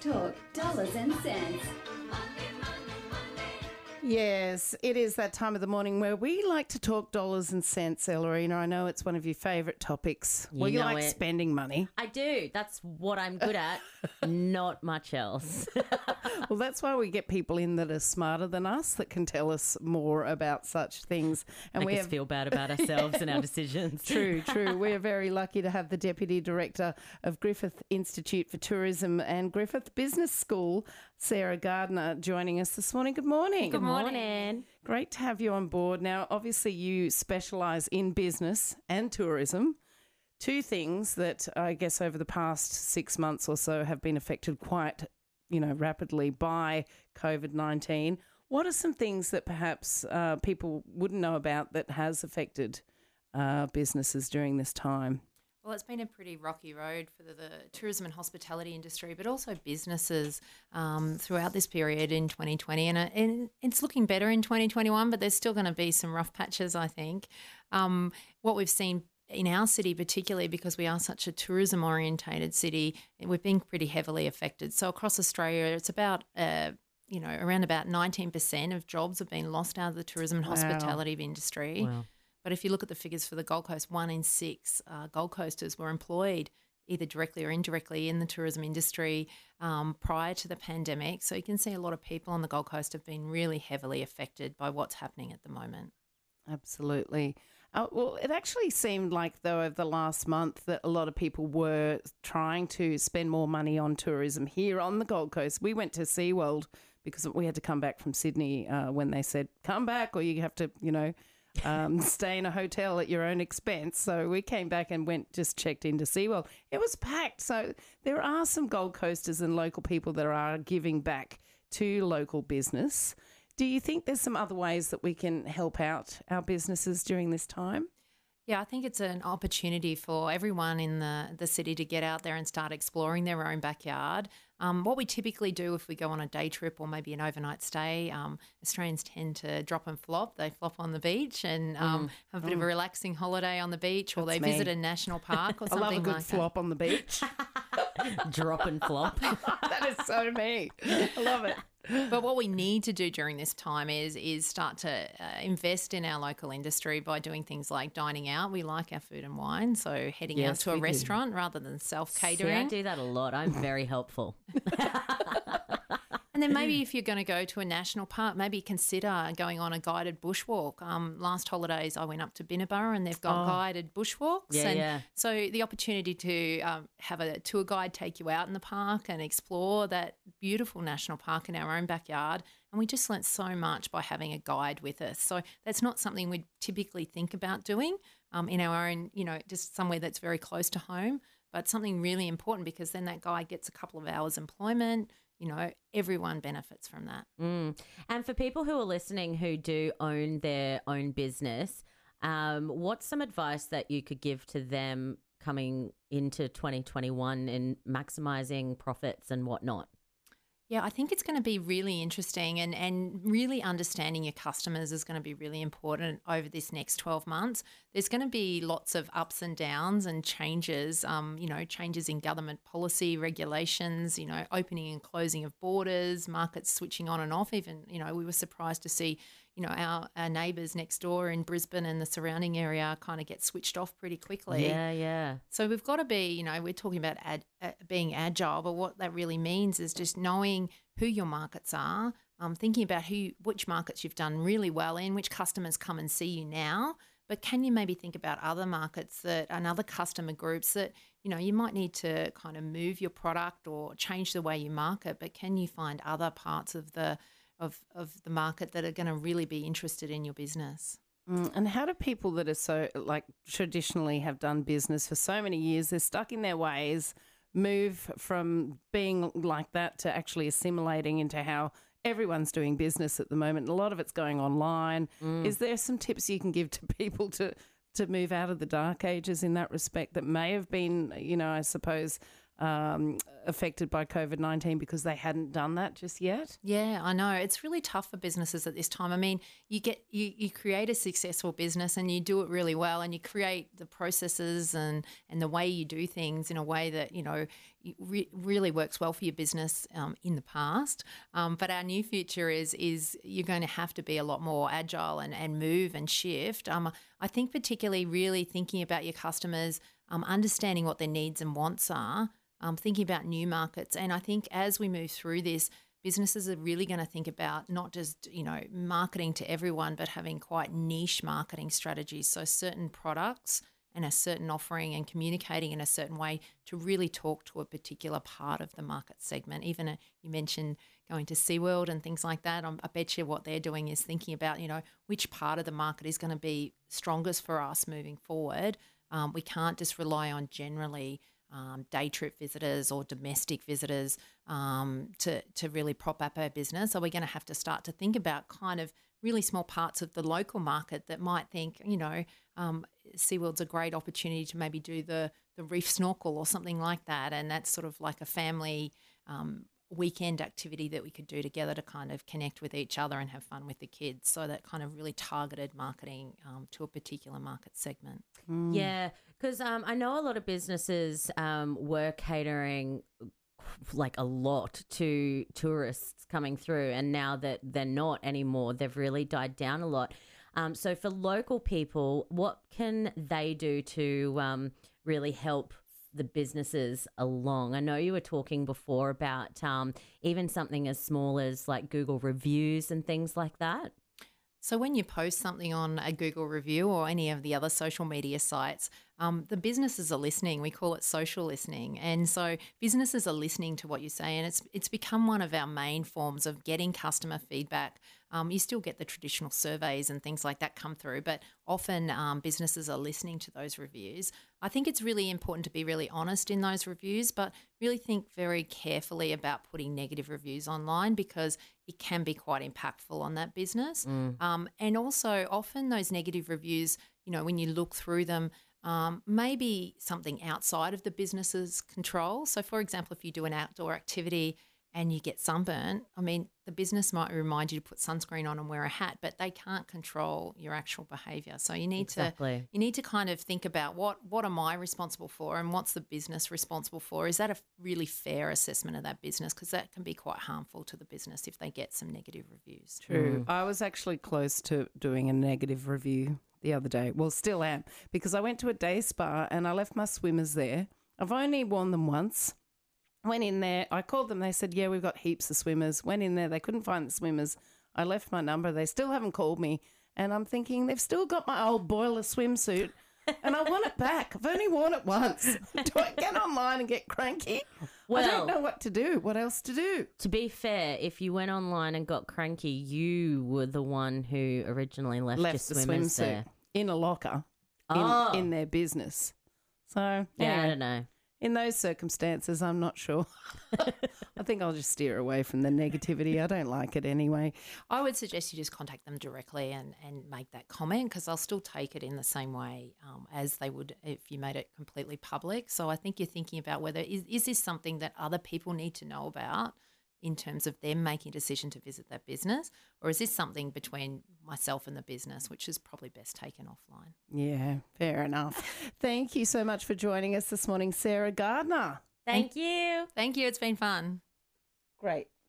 Talk, Dollars and Cents. Yes, it is that time of the morning where we like to talk dollars and cents, Ellerina. I know it's one of your favourite topics. Well, you like spending money. I do. That's what I'm good at, not much else. Well, that's why we get people in that are smarter than us that can tell us more about such things. And we feel bad about ourselves and our decisions. True. We are very lucky to have the Deputy Director of Griffith Institute for Tourism and Griffith Business School, Sarah Gardner, joining us this morning. Good morning. Good morning. Great to have you on board. Now, obviously you specialise in business and tourism, two things that I guess over the past 6 months or so have been affected quite, rapidly by COVID-19. What are some things that perhaps people wouldn't know about that has affected businesses during this time? Well, it's been a pretty rocky road for the tourism and hospitality industry, but also businesses throughout this period in 2020. And it's looking better in 2021, but there's still going to be some rough patches, I think. What we've seen in our city particularly, because we are such a tourism-orientated city, we've been pretty heavily affected. So across Australia, it's about... around about 19% of jobs have been lost out of the tourism and hospitality industry. Wow. But if you look at the figures for the Gold Coast, 1 in 6 Gold Coasters were employed either directly or indirectly in the tourism industry prior to the pandemic. So you can see a lot of people on the Gold Coast have been really heavily affected by what's happening at the moment. Absolutely. Well, it actually seemed like, though, over the last month that a lot of people were trying to spend more money on tourism here on the Gold Coast. We went to SeaWorld because we had to come back from Sydney when they said, come back or you have to, stay in a hotel at your own expense. So we came back and checked into SeaWorld. It was packed. So there are some Gold Coasters and local people that are giving back to local business. Do you think there's some other ways that we can help out our businesses during this time? Yeah, I think it's an opportunity for everyone in the city to get out there and start exploring their own backyard. What we typically do if we go on a day trip or maybe an overnight stay, Australians tend to drop and flop. They flop on the beach and have a bit of a relaxing holiday on the beach, or they visit a national park or something like that. I love a good flop on the beach. Drop and flop. That is so me. I love it. But what we need to do during this time is start to invest in our local industry by doing things like dining out. We like our food and wine, so heading out to a restaurant rather than self-catering. See, I do that a lot. I'm very helpful. And then maybe if you're going to go to a national park, maybe consider going on a guided bushwalk. Last holidays I went up to Binnaburra and they've got guided bushwalks. So the opportunity to have a tour guide take you out in the park and explore that beautiful national park in our own backyard. And we just learnt so much by having a guide with us. So that's not something we'd typically think about doing in our own, just somewhere that's very close to home. But something really important, because then that guy gets a couple of hours employment. Everyone benefits from that. And for people who are listening who do own their own business, what's some advice that you could give to them coming into 2021 in maximising profits and whatnot? Yeah, I think it's going to be really interesting and really understanding your customers is going to be really important over this next 12 months. There's going to be lots of ups and downs and changes, changes in government policy, regulations, opening and closing of borders, markets switching on and off. Even, we were surprised to see, our neighbours next door in Brisbane and the surrounding area kind of get switched off pretty quickly. Yeah. So we've got to be, we're talking about being agile, but what that really means is just knowing who your markets are, thinking about which markets you've done really well in, which customers come and see you now, but can you maybe think about other markets and other customer groups that, you might need to kind of move your product or change the way you market, but can you find other parts of the market that are going to really be interested in your business? And how do people that are so traditionally have done business for so many years, they're stuck in their ways, move from being like that to actually assimilating into how everyone's doing business at the moment? A lot of it's going online. Is there some tips you can give to people to move out of the dark ages in that respect that may have been, I suppose, affected by COVID-19 because they hadn't done that just yet. Yeah, I know. It's really tough for businesses at this time. I mean, you create a successful business and you do it really well, and you create the processes and the way you do things in a way that, you know, really works well for your business in the past. But our new future is you're going to have to be a lot more agile and move and shift. I think particularly really thinking about your customers, understanding what their needs and wants are, thinking about new markets. And I think as we move through this, businesses are really going to think about not just, you know, marketing to everyone, but having quite niche marketing strategies. So certain products and a certain offering and communicating in a certain way to really talk to a particular part of the market segment. Even you mentioned going to SeaWorld and things like that. I bet you what they're doing is thinking about, you know, which part of the market is going to be strongest for us moving forward. We can't just rely on generally day trip visitors or domestic visitors to really prop up our business. So we're going to have to start to think about kind of really small parts of the local market that might think, you know, SeaWorld's a great opportunity to maybe do the reef snorkel or something like that. And that's sort of like a family weekend activity that we could do together to kind of connect with each other and have fun with the kids. So that kind of really targeted marketing to a particular market segment. Mm. Yeah, because I know a lot of businesses were catering like a lot to tourists coming through, and now that they're not anymore, they've really died down a lot. So for local people, what can they do to really help the businesses along? I know you were talking before about even something as small as like Google reviews and things like that. So when you post something on a Google review or any of the other social media sites, the businesses are listening. We call it social listening. And so businesses are listening to what you say, and it's become one of our main forms of getting customer feedback. You still get the traditional surveys and things like that come through, but often businesses are listening to those reviews. I think it's really important to be really honest in those reviews, but really think very carefully about putting negative reviews online because it can be quite impactful on that business. Mm. And also often those negative reviews, you know, when you look through them, maybe something outside of the business's control. So, for example, if you do an outdoor activity and you get sunburn, I mean, the business might remind you to put sunscreen on and wear a hat, but they can't control your actual behaviour. So you need to kind of think about what am I responsible for and what's the business responsible for? Is that a really fair assessment of that business? Because that can be quite harmful to the business if they get some negative reviews. True. Mm. I was actually close to doing a negative review the other day. Well, still am, because I went to a day spa and I left my swimmers there. I've only worn them once. Went in there. I called them. They said, yeah, we've got heaps of swimmers. Went in there. They couldn't find the swimmers. I left my number. They still haven't called me. And I'm thinking they've still got my old boiler swimsuit and I want it back. I've only worn it once. Do I get online and get cranky? Well, I don't know what to do. What else to do? To be fair, if you went online and got cranky, you were the one who originally left your swimmers there. In a locker in their business. So, yeah, I don't know. In those circumstances, I'm not sure. I think I'll just steer away from the negativity. I don't like it anyway. I would suggest you just contact them directly and make that comment, because I'll still take it in the same way as they would if you made it completely public. So I think you're thinking about whether is this something that other people need to know about in terms of them making a decision to visit that business, or is this something between myself and the business, which is probably best taken offline? Yeah, fair enough. Thank you so much for joining us this morning, Sarah Gardner. Thank you. Thank you. It's been fun. Great.